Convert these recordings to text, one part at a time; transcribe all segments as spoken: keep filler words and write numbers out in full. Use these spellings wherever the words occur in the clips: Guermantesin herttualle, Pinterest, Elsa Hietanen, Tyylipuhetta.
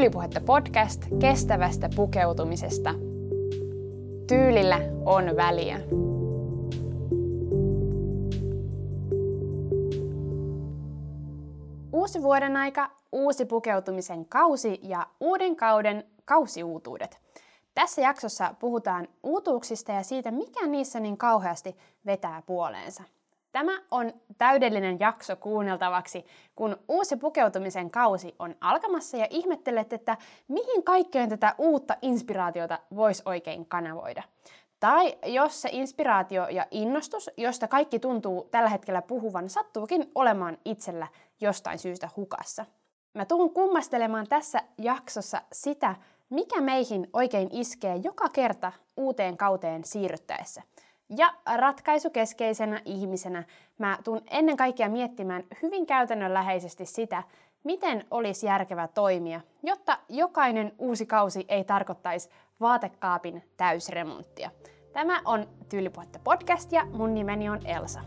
Tyylipuhetta podcast kestävästä pukeutumisesta. Tyylillä on väliä. Uusi vuoden aika, uusi pukeutumisen kausi ja uuden kauden kausiuutuudet. Tässä jaksossa puhutaan uutuuksista ja siitä, mikä niissä niin kauheasti vetää puoleensa. Tämä on täydellinen jakso kuunneltavaksi, kun uusi pukeutumisen kausi on alkamassa ja ihmettelet, että mihin kaikkeen tätä uutta inspiraatiota voisi oikein kanavoida. Tai jos se inspiraatio ja innostus, josta kaikki tuntuu tällä hetkellä puhuvan, sattuukin olemaan itsellä jostain syystä hukassa. Mä tuun kummastelemaan tässä jaksossa sitä, mikä meihin oikein iskee joka kerta uuteen kauteen siirryttäessä. Ja ratkaisukeskeisenä ihmisenä mä tuun ennen kaikkea miettimään hyvin käytännönläheisesti sitä, miten olisi järkevä toimia, jotta jokainen uusi kausi ei tarkoittaisi vaatekaapin täysremonttia. Tämä on Tyylipuhetta podcast ja mun nimeni on Elsa.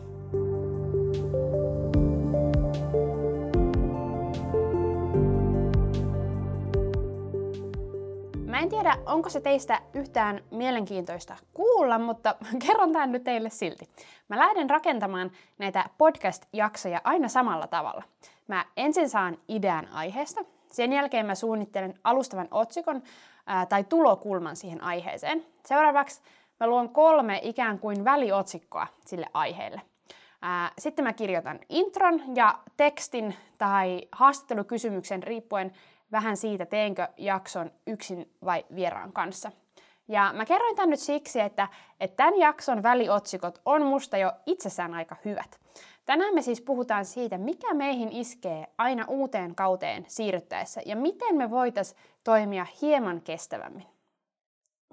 Mä en tiedä, onko se teistä yhtään mielenkiintoista kuulla, mutta kerron tämän nyt teille silti. Mä lähden rakentamaan näitä podcast-jaksoja aina samalla tavalla. Mä ensin saan idean aiheesta, sen jälkeen mä suunnittelen alustavan otsikon ää, tai tulokulman siihen aiheeseen. Seuraavaksi mä luon kolme ikään kuin väliotsikkoa sille aiheelle. Ää, sitten mä kirjoitan intron ja tekstin tai haastattelukysymyksen riippuen vähän siitä, teenkö jakson yksin vai vieraan kanssa. Ja mä kerroin tän nyt siksi, että, että tämän jakson väliotsikot on musta jo itsessään aika hyvät. Tänään me siis puhutaan siitä, mikä meihin iskee aina uuteen kauteen siirryttäessä ja miten me voitais toimia hieman kestävämmin.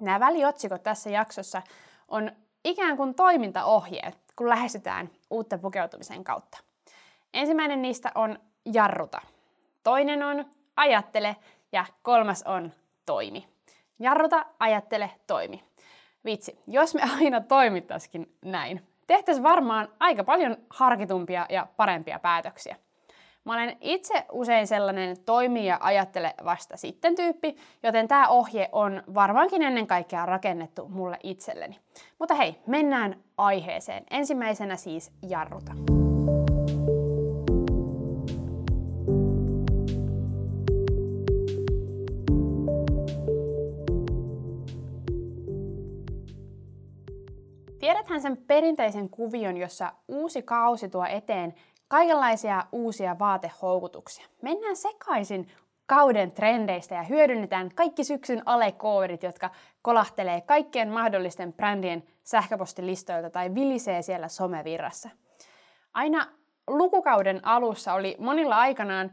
Nämä väliotsikot tässä jaksossa on ikään kuin toimintaohjeet, kun lähestytään uutta pukeutumisen kautta. Ensimmäinen niistä on jarruta. Toinen on ajattele ja kolmas on toimi. Jarruta, ajattele, toimi. Vitsi, jos me aina toimittaisikin näin, tehtäisiin varmaan aika paljon harkitumpia ja parempia päätöksiä. Mä olen itse usein sellainen toimi ja ajattele vasta sitten tyyppi, joten tämä ohje on varmaankin ennen kaikkea rakennettu mulle itselleni. Mutta hei, mennään aiheeseen. Ensimmäisenä siis jarruta. Tiedäthän sen perinteisen kuvion, jossa uusi kausi tuo eteen kaikenlaisia uusia vaatehoukutuksia. Mennään sekaisin kauden trendeistä ja hyödynnetään kaikki syksyn alekoodit, jotka kolahtelee kaikkien mahdollisten brändien sähköpostilistoilta tai vilisee siellä somevirrassa. Aina lukukauden alussa oli monilla aikanaan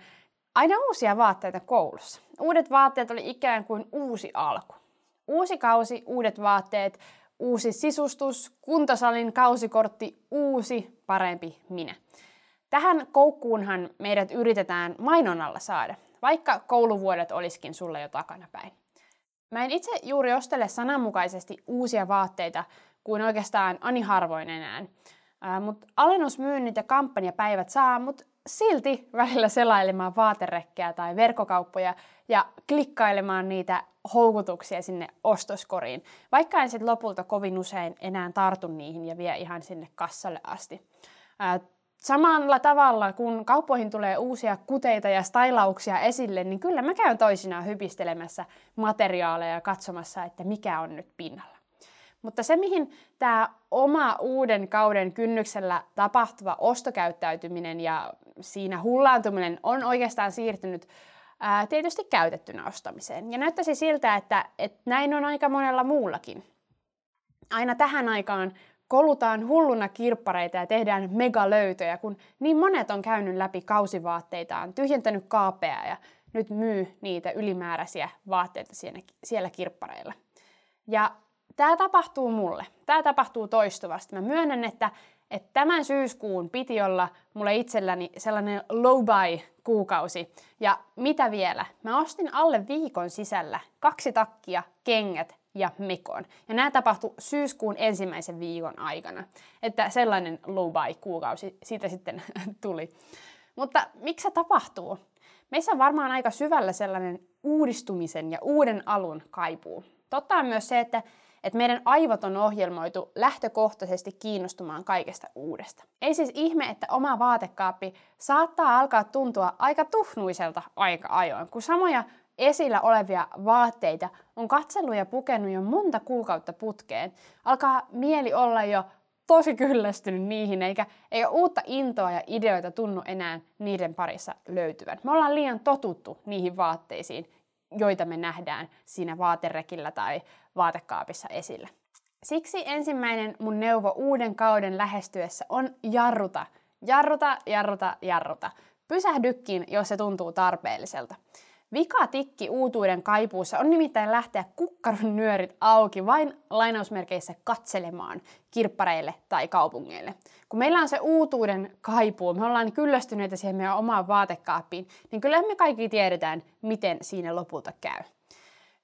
aina uusia vaatteita koulussa. Uudet vaatteet oli ikään kuin uusi alku. Uusi kausi, uudet vaatteet. Uusi sisustus, kuntosalin kausikortti, uusi, parempi minä. Tähän koukkuunhan meidät yritetään mainonnalla saada, vaikka kouluvuodet olisikin sulle jo takanapäin. Mä en itse juuri ostele sananmukaisesti uusia vaatteita kuin oikeastaan ani harvoin enää, äh, mutta alennusmyynnit ja kampanjapäivät saa mut silti välillä selailemaan vaaterekkeä tai verkkokauppoja ja klikkailemaan niitä houkutuksia sinne ostoskoriin, vaikka en sit lopulta kovin usein enää tartu niihin ja vie ihan sinne kassalle asti. Ää, samalla tavalla, kun kauppoihin tulee uusia kuteita ja stylauksia esille, niin kyllä mä käyn toisinaan hypistelemässä materiaaleja ja katsomassa, että mikä on nyt pinnalla. Mutta se, mihin tämä oma uuden kauden kynnyksellä tapahtuva ostokäyttäytyminen ja siinä hullaantuminen on oikeastaan siirtynyt ää, tietysti käytettynä ostamiseen. Ja näyttäisi siltä, että, että näin on aika monella muullakin. Aina tähän aikaan kolutaan hulluna kirppareita ja tehdään megalöytöjä, kun niin monet on käynyt läpi kausivaatteitaan, tyhjentänyt kaapeja ja nyt myy niitä ylimääräisiä vaatteita siellä, siellä kirppareilla. Ja tämä tapahtuu mulle. Tämä tapahtuu toistuvasti. Mä myönnän, että, että tämän syyskuun piti olla mulle itselläni sellainen low buy kuukausi. Ja mitä vielä? Mä ostin alle viikon sisällä kaksi takkia, kengät ja mikon. Ja nämä tapahtui syyskuun ensimmäisen viikon aikana. Että sellainen low buy kuukausi siitä sitten tuli. Mutta miksi se tapahtuu? Meissä on varmaan aika syvällä sellainen uudistumisen ja uuden alun kaipuu. Totta on myös se, että, että meidän aivot on ohjelmoitu lähtökohtaisesti kiinnostumaan kaikesta uudesta. Ei siis ihme, että oma vaatekaappi saattaa alkaa tuntua aika tuhnuiselta aika ajoin, kun samoja esillä olevia vaatteita on katsellut ja pukenut jo monta kuukautta putkeen. Alkaa mieli olla jo tosi kyllästynyt niihin, eikä, eikä uutta intoa ja ideoita tunnu enää niiden parissa löytyvän. Me ollaan liian totuttu niihin vaatteisiin, joita me nähdään siinä vaaterekillä tai vaatekaapissa esillä. Siksi ensimmäinen mun neuvo uuden kauden lähestyessä on jarruta. Jarruta, jarruta, jarruta. Pysähdykin, jos se tuntuu tarpeelliselta. Vikatikki uutuuden kaipuussa on nimittäin lähteä kukkaron nyörit auki vain lainausmerkeissä katselemaan kirppareille tai kaupungeille. Kun meillä on se uutuuden kaipuu, me ollaan kyllästyneitä siihen meidän omaan vaatekaappiin, niin kyllä me kaikki tiedetään, miten siinä lopulta käy.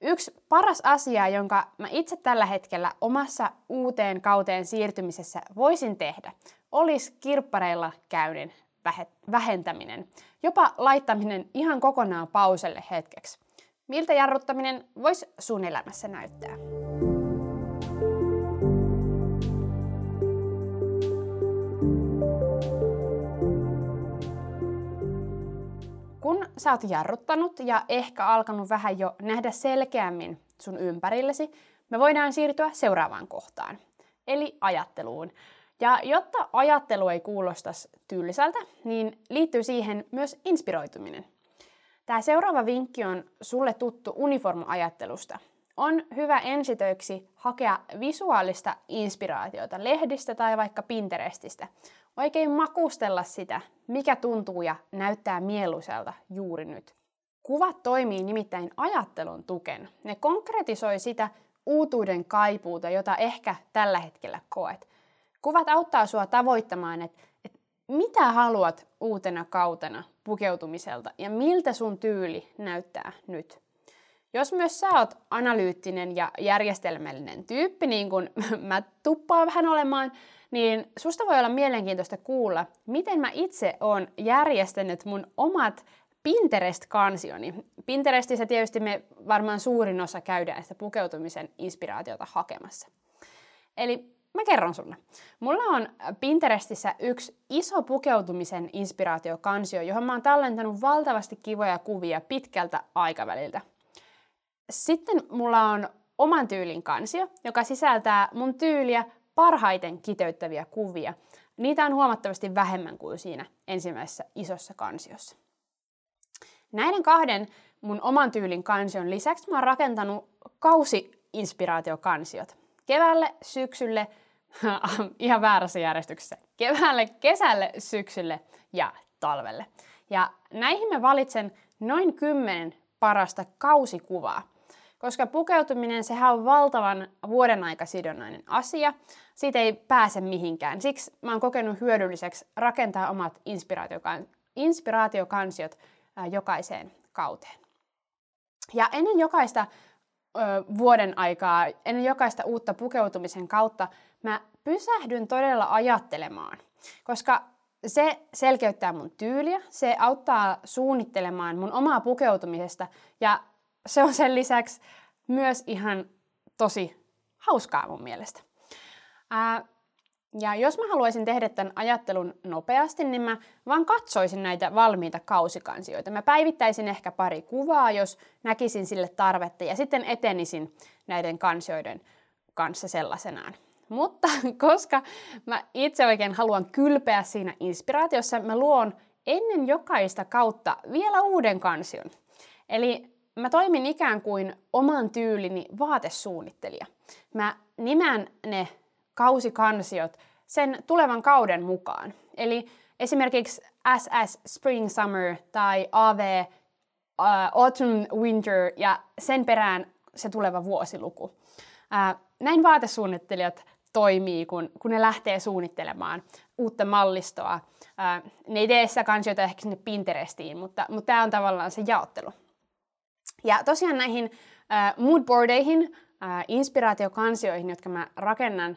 Yksi paras asia, jonka mä itse tällä hetkellä omassa uuteen kauteen siirtymisessä voisin tehdä, olisi kirppareilla käynnin vähentäminen, jopa laittaminen ihan kokonaan pauselle hetkeksi. Miltä jarruttaminen voisi sun elämässä näyttää? Kun sä oot jarruttanut ja ehkä alkanut vähän jo nähdä selkeämmin sun ympärillesi, me voidaan siirtyä seuraavaan kohtaan, eli ajatteluun. Ja jotta ajattelu ei kuulostaisi tylsältä, niin liittyy siihen myös inspiroituminen. Tämä seuraava vinkki on sulle tuttu uniformuajattelusta. On hyvä ensitöiksi hakea visuaalista inspiraatiota lehdistä tai vaikka Pinterestistä. Oikein makustella sitä, mikä tuntuu ja näyttää mieluiselta juuri nyt. Kuvat toimii nimittäin ajattelun tukena. Ne konkretisoi sitä uutuuden kaipuuta, jota ehkä tällä hetkellä koet. Kuvat auttaa sua tavoittamaan, että et mitä haluat uutena kautena pukeutumiselta ja miltä sun tyyli näyttää nyt. Jos myös sä oot analyyttinen ja järjestelmällinen tyyppi, niin kuin mä tuppaan vähän olemaan, niin susta voi olla mielenkiintoista kuulla, miten mä itse oon järjestänyt mun omat Pinterest-kansioni. Pinterestissä tietysti me varmaan suurin osa käydään sitä pukeutumisen inspiraatiota hakemassa. Eli mä kerron sulle. Mulla on Pinterestissä yksi iso pukeutumisen inspiraatiokansio, johon mä oon tallentanut valtavasti kivoja kuvia pitkältä aikaväliltä. Sitten mulla on oman tyylin kansio, joka sisältää mun tyyliä parhaiten kiteyttäviä kuvia. Niitä on huomattavasti vähemmän kuin siinä ensimmäisessä isossa kansiossa. Näiden kahden mun oman tyylin kansion lisäksi mä oon rakentanut kausi-inspiraatiokansiot. Keväälle, syksylle, ihan väärässä järjestyksessä, keväälle, kesälle, syksylle ja talvelle. Ja näihin mä valitsen noin kymmenen parasta kausikuvaa, koska pukeutuminen sehän on valtavan vuodenaikasidonnainen asia. Siitä ei pääse mihinkään, siksi mä oon kokenut hyödylliseksi rakentaa omat inspiraatiokan, inspiraatiokansiot ää, jokaiseen kauteen. Ja ennen jokaista vuoden aikaa, ennen jokaista uutta pukeutumisen kautta, mä pysähdyn todella ajattelemaan, koska se selkeyttää mun tyyliä, se auttaa suunnittelemaan mun omaa pukeutumisesta ja se on sen lisäksi myös ihan tosi hauskaa mun mielestä. Ää, ja jos mä haluaisin tehdä tämän ajattelun nopeasti, niin mä vaan katsoisin näitä valmiita kausikansioita. Mä päivittäisin ehkä pari kuvaa, jos näkisin sille tarvetta, ja sitten etenisin näiden kansioiden kanssa sellaisenaan. Mutta koska mä itse oikein haluan kylpeä siinä inspiraatiossa, mä luon ennen jokaista kautta vielä uuden kansion. Eli mä toimin ikään kuin oman tyylini vaatesuunnittelija. Mä nimään ne kausikansiot sen tulevan kauden mukaan. Eli esimerkiksi S S Spring Summer tai A V uh, Autumn Winter ja sen perään se tuleva vuosiluku. Uh, näin vaatesuunnittelijat toimii, kun, kun ne lähtee suunnittelemaan uutta mallistoa. Uh, ne ei tee sitä kansioita ehkä sinne Pinterestiin, mutta, mutta tämä on tavallaan se jaottelu. Ja tosiaan näihin uh, moodboardeihin, inspiraatiokansioihin, jotka mä rakennan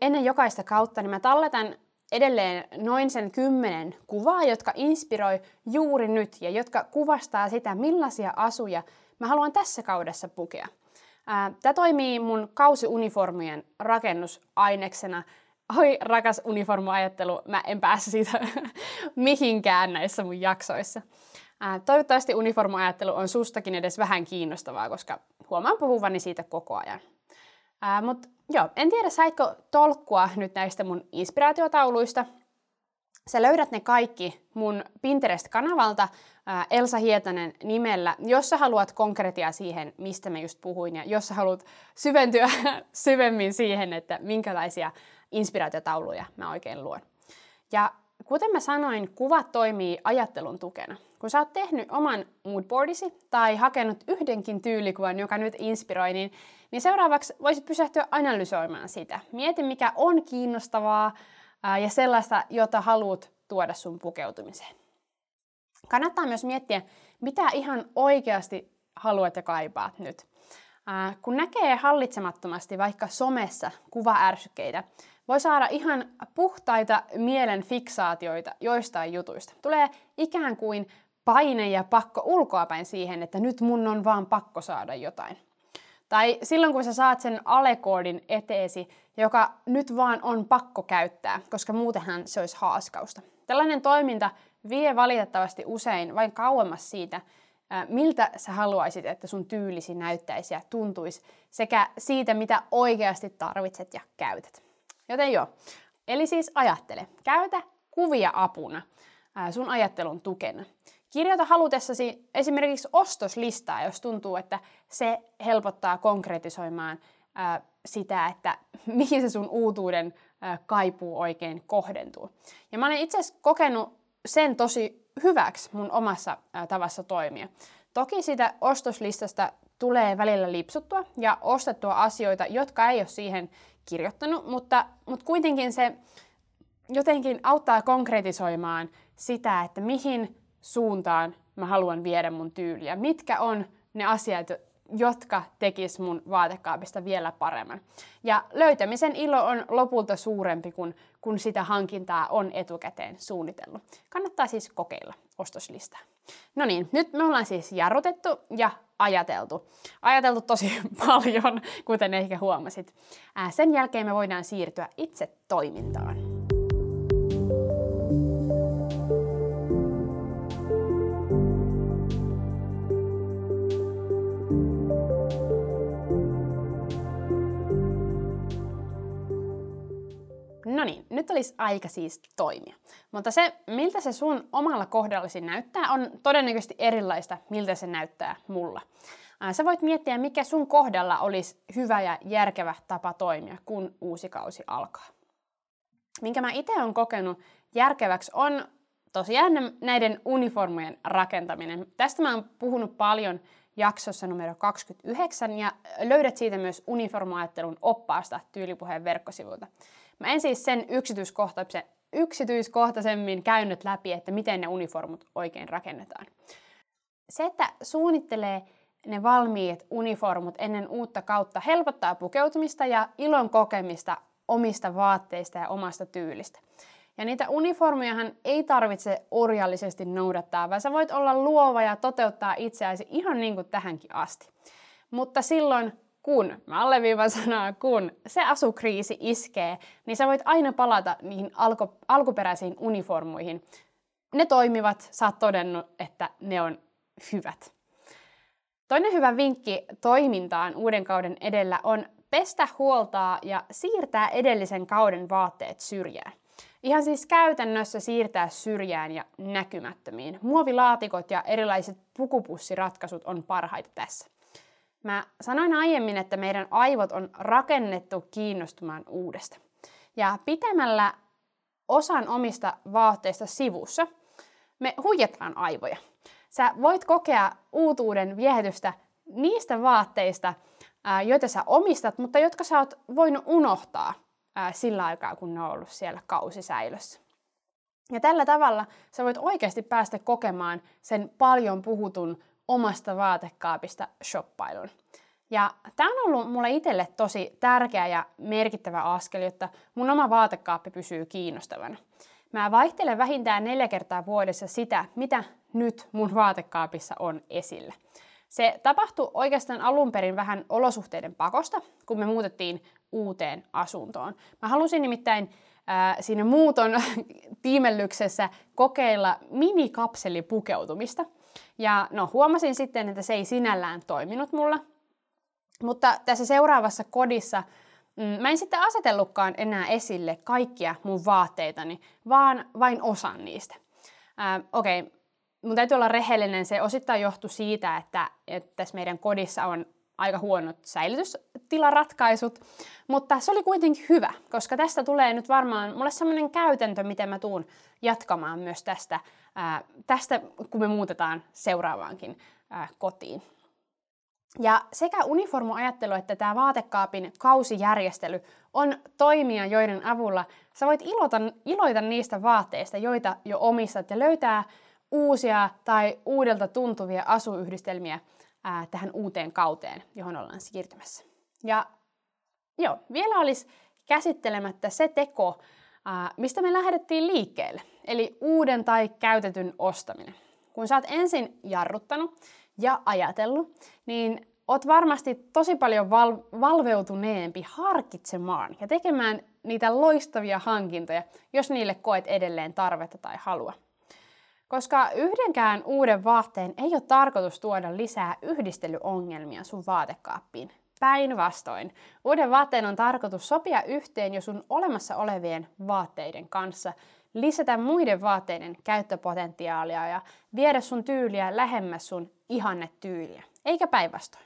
ennen jokaista kautta, niin mä talletan edelleen noin sen kymmenen kuvaa, jotka inspiroi juuri nyt ja jotka kuvastaa sitä, millaisia asuja mä haluan tässä kaudessa pukea. Tämä toimii mun kausiuniformien rakennusaineksena. Oi rakas uniformuajattelu, mä en pääse siitä mihinkään näissä mun jaksoissa. Ää, toivottavasti uniformuajattelu on sustakin edes vähän kiinnostavaa, koska huomaan puhuvani siitä koko ajan. Ää, mut joo, en tiedä saitko tolkkua nyt näistä mun inspiraatiotauluista. Sä löydät ne kaikki mun Pinterest-kanavalta ää, Elsa Hietanen nimellä, jos sä haluat konkretiaa siihen, mistä mä just puhuin, ja jos sä haluat syventyä syvemmin siihen, että minkälaisia inspiraatiotauluja mä oikein luon. Ja kuten mä sanoin, kuvat toimii ajattelun tukena. Kun sä oot tehnyt oman moodboardisi tai hakenut yhdenkin tyylikuvan, joka nyt inspiroi, niin, niin seuraavaksi voisit pysähtyä analysoimaan sitä. Mieti, mikä on kiinnostavaa ää, ja sellaista, jota haluat tuoda sun pukeutumiseen. Kannattaa myös miettiä, mitä ihan oikeasti haluat ja kaipaat nyt. Ää, kun näkee hallitsemattomasti vaikka somessa kuvaärsykkeitä, voi saada ihan puhtaita mielen fiksaatioita joistain jutuista. Tulee ikään kuin paine ja pakko ulkoapäin siihen, että nyt mun on vaan pakko saada jotain. Tai silloin kun sä saat sen alekoodin eteesi, joka nyt vaan on pakko käyttää, koska muutenhan se olisi haaskausta. Tällainen toiminta vie valitettavasti usein vain kauemmas siitä, miltä sä haluaisit, että sun tyylisi näyttäisi ja tuntuisi, sekä siitä, mitä oikeasti tarvitset ja käytät. Joten joo. Eli siis ajattele. Käytä kuvia apuna ää, sun ajattelun tukena. Kirjoita halutessasi esimerkiksi ostoslistaa, jos tuntuu, että se helpottaa konkretisoimaan ää, sitä, että mihin se sun uutuuden ää, kaipuu oikein kohdentuu. Ja mä olen itse asiassa kokenut sen tosi hyväksi mun omassa ää, tavassa toimia. Toki siitä ostoslistasta tulee välillä lipsuttua ja ostettua asioita, jotka ei ole siihen kirjoittanut, mutta, mutta kuitenkin se jotenkin auttaa konkretisoimaan sitä, että mihin suuntaan mä haluan viedä mun tyyliä. Mitkä on ne asiat, jotka tekis mun vaatekaapista vielä paremman. Ja löytämisen ilo on lopulta suurempi, kun, kun sitä hankintaa on etukäteen suunnitellut. Kannattaa siis kokeilla ostoslistaa. No niin, nyt me ollaan siis jarrutettu ja ajateltu. Ajateltu tosi paljon, kuten ehkä huomasit. Ää, sen jälkeen me voidaan siirtyä itse toimintaan. No niin, nyt olisi aika siis toimia. Mutta se, miltä se sun omalla kohdallasi näyttää, on todennäköisesti erilaista, miltä se näyttää mulla. Sä voit miettiä, mikä sun kohdalla olisi hyvä ja järkevä tapa toimia, kun uusi kausi alkaa. Minkä mä itse olen kokenut järkeväksi on tosiaan näiden uniformien rakentaminen. Tästä mä oon puhunut paljon jaksossa numero kaksikymmentäyhdeksän ja löydät siitä myös uniformuajattelun oppaasta Tyylipuheen verkkosivuilta. Mä en siis sen yksityiskohtaisemmin käynyt läpi, että miten ne uniformut oikein rakennetaan. Se, että suunnittelee ne valmiit uniformut ennen uutta kautta helpottaa pukeutumista ja ilon kokemista omista vaatteista ja omasta tyylistä. Ja niitä uniformiahan ei tarvitse orjallisesti noudattaa, vaan sä voit olla luova ja toteuttaa itseäsi ihan niin kuin tähänkin asti. Mutta silloin kun, mä alleviivan sanaa kun, se asukriisi iskee, niin sä voit aina palata niihin alko, alkuperäisiin uniformuihin. Ne toimivat, sä oot todennut, että ne on hyvät. Toinen hyvä vinkki toimintaan uuden kauden edellä on pestä huoltaa ja siirtää edellisen kauden vaatteet syrjään. Ihan siis käytännössä siirtää syrjään ja näkymättömiin. Muovilaatikot ja erilaiset pukupussiratkaisut on parhaita tässä. Mä sanoin aiemmin, että meidän aivot on rakennettu kiinnostumaan uudesta. Ja pitämällä osan omista vaatteista sivussa, me huijataan aivoja. Sä voit kokea uutuuden viehätystä niistä vaatteista, joita sä omistat, mutta jotka sä oot voinut unohtaa sillä aikaa, kun ne on ollut siellä kausisäilössä. Ja tällä tavalla sä voit oikeasti päästä kokemaan sen paljon puhutun omasta vaatekaapista shoppailun. Ja tämä on ollut mulle itselle tosi tärkeä ja merkittävä askel, jotta mun oma vaatekaappi pysyy kiinnostavana. Mä vaihtelen vähintään neljä kertaa vuodessa sitä, mitä nyt mun vaatekaapissa on esillä. Se tapahtui oikeastaan alun perin vähän olosuhteiden pakosta, kun me muutettiin uuteen asuntoon. Mä halusin nimittäin äh, siinä muuton tiimellyksessä kokeilla minikapselipukeutumista. Ja no, huomasin sitten, että se ei sinällään toiminut mulla. Mutta tässä seuraavassa kodissa mä en sitten asetellutkaan enää esille kaikkia mun vaatteitani, vaan vain osan niistä. Äh, Okei, okay. Mun täytyy olla rehellinen, se osittain johtui siitä, että, että tässä meidän kodissa on aika huonot säilytystilaratkaisut, mutta se oli kuitenkin hyvä, koska tästä tulee nyt varmaan mulle sellainen käytäntö, miten mä tuun jatkamaan myös tästä, ää, tästä kun me muutetaan seuraavaankin ää, kotiin. Ja sekä uniformuajattelu että tämä vaatekaapin kausijärjestely on toimia, joiden avulla sä voit iloita, iloita niistä vaatteista, joita jo omistat ja löytää uusia tai uudelta tuntuvia asuyhdistelmiä ää, tähän uuteen kauteen, johon ollaan siirtymässä. Ja joo, vielä olisi käsittelemättä se teko, ää, mistä me lähdettiin liikkeelle, eli uuden tai käytetyn ostaminen. Kun sä oot ensin jarruttanut ja ajatellut, niin oot varmasti tosi paljon val- valveutuneempi harkitsemaan ja tekemään niitä loistavia hankintoja, jos niille koet edelleen tarvetta tai halua. Koska yhdenkään uuden vaatteen ei ole tarkoitus tuoda lisää yhdistelyongelmia sun vaatekaappiin. Päinvastoin, uuden vaatteen on tarkoitus sopia yhteen jo sun olemassa olevien vaatteiden kanssa, lisätä muiden vaatteiden käyttöpotentiaalia ja viedä sun tyyliä lähemmäs sun ihannetyyliä, eikä päinvastoin.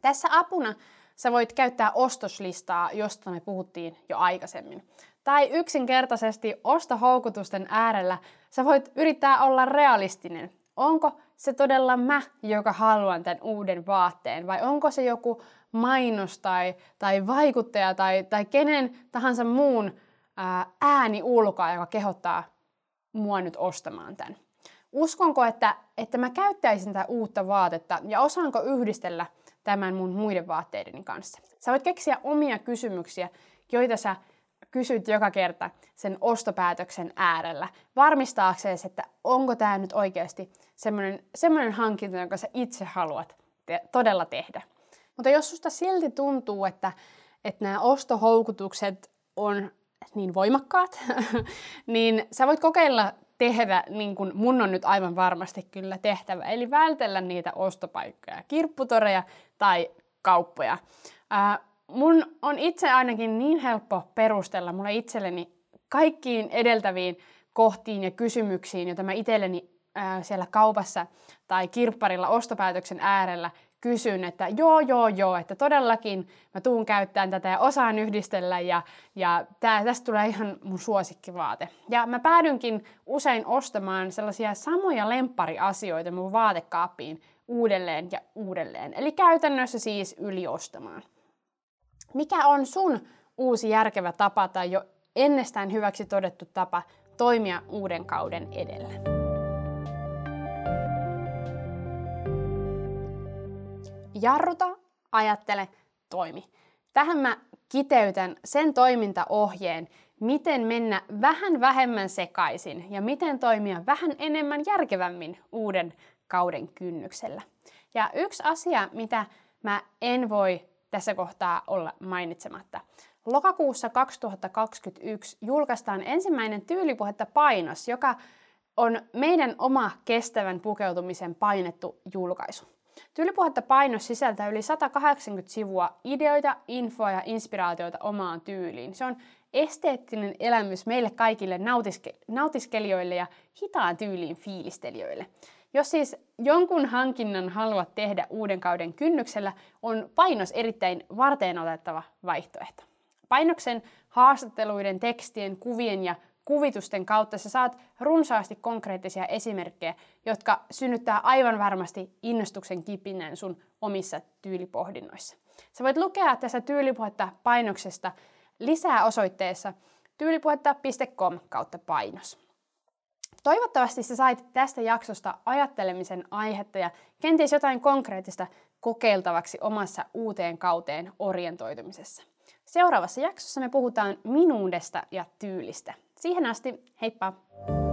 Tässä apuna sä voit käyttää ostoslistaa, josta me puhuttiin jo aikaisemmin. Tai yksinkertaisesti ostohoukutusten äärellä sä voit yrittää olla realistinen. Onko se todella mä, joka haluan tämän uuden vaatteen, vai onko se joku mainos tai, tai vaikuttaja tai, tai kenen tahansa muun ää, ääni ulkoa, joka kehottaa mua nyt ostamaan tämän. Uskonko, että, että mä käyttäisin tätä uutta vaatetta ja osaanko yhdistellä tämän mun muiden vaatteideni kanssa? Sä voit keksiä omia kysymyksiä, joita sä kysyt joka kerta sen ostopäätöksen äärellä, varmistaaksesi, että onko tämä nyt oikeasti semmoinen hankinta, jonka sä itse haluat te- todella tehdä. Mutta jos susta silti tuntuu, että, että nämä ostohoukutukset on niin voimakkaat, niin sä voit kokeilla tehdä, niin kuin mun on nyt aivan varmasti kyllä tehtävä, eli vältellä niitä ostopaikkoja, kirpputoreja tai kauppoja. Äh, Mun on itse ainakin niin helppo perustella mulle itselleni kaikkiin edeltäviin kohtiin ja kysymyksiin, joita mä itselleni ää, siellä kaupassa tai kirpparilla ostopäätöksen äärellä kysyn, että joo, joo, joo, että todellakin mä tuun käyttämään tätä ja osaan yhdistellä ja, ja tää, tästä tulee ihan mun suosikkivaate. Ja mä päädynkin usein ostamaan sellaisia samoja lemppariasioita mun vaatekaappiin uudelleen ja uudelleen, eli käytännössä siis yliostamaan. Mikä on sun uusi järkevä tapa tai jo ennestään hyväksi todettu tapa toimia uuden kauden edellä? Jarruta, ajattele, toimi. Tähän mä kiteytän sen toimintaohjeen, miten mennä vähän vähemmän sekaisin ja miten toimia vähän enemmän järkevämmin uuden kauden kynnyksellä. Ja yksi asia, mitä mä en voi tässä kohtaa olla mainitsematta. Lokakuussa kaksituhattakaksikymmentäyksi julkaistaan ensimmäinen Tyylipuhetta-painos, joka on meidän oma kestävän pukeutumisen painettu julkaisu. Tyylipuhetta-painos sisältää yli sata kahdeksankymmentä sivua ideoita, infoa ja inspiraatioita omaan tyyliin. Se on esteettinen elämys meille kaikille nautiske- nautiskelijoille ja hitaan tyyliin fiilistelijöille. Jos siis jonkun hankinnan haluat tehdä uuden kauden kynnyksellä, on painos erittäin varteenotettava vaihtoehto. Painoksen haastatteluiden, tekstien, kuvien ja kuvitusten kautta sä saat runsaasti konkreettisia esimerkkejä, jotka synnyttää aivan varmasti innostuksen kipinän sun omissa tyylipohdinnoissa. Sä voit lukea tästä Tyylipuhetta-painoksesta lisää osoitteessa tyylipuhetta piste com kautta painos. Toivottavasti sä sait tästä jaksosta ajattelemisen aihetta ja kenties jotain konkreettista kokeiltavaksi omassa uuteen kauteen orientoitumisessa. Seuraavassa jaksossa me puhutaan minuudesta ja tyylistä. Siihen asti, heippa!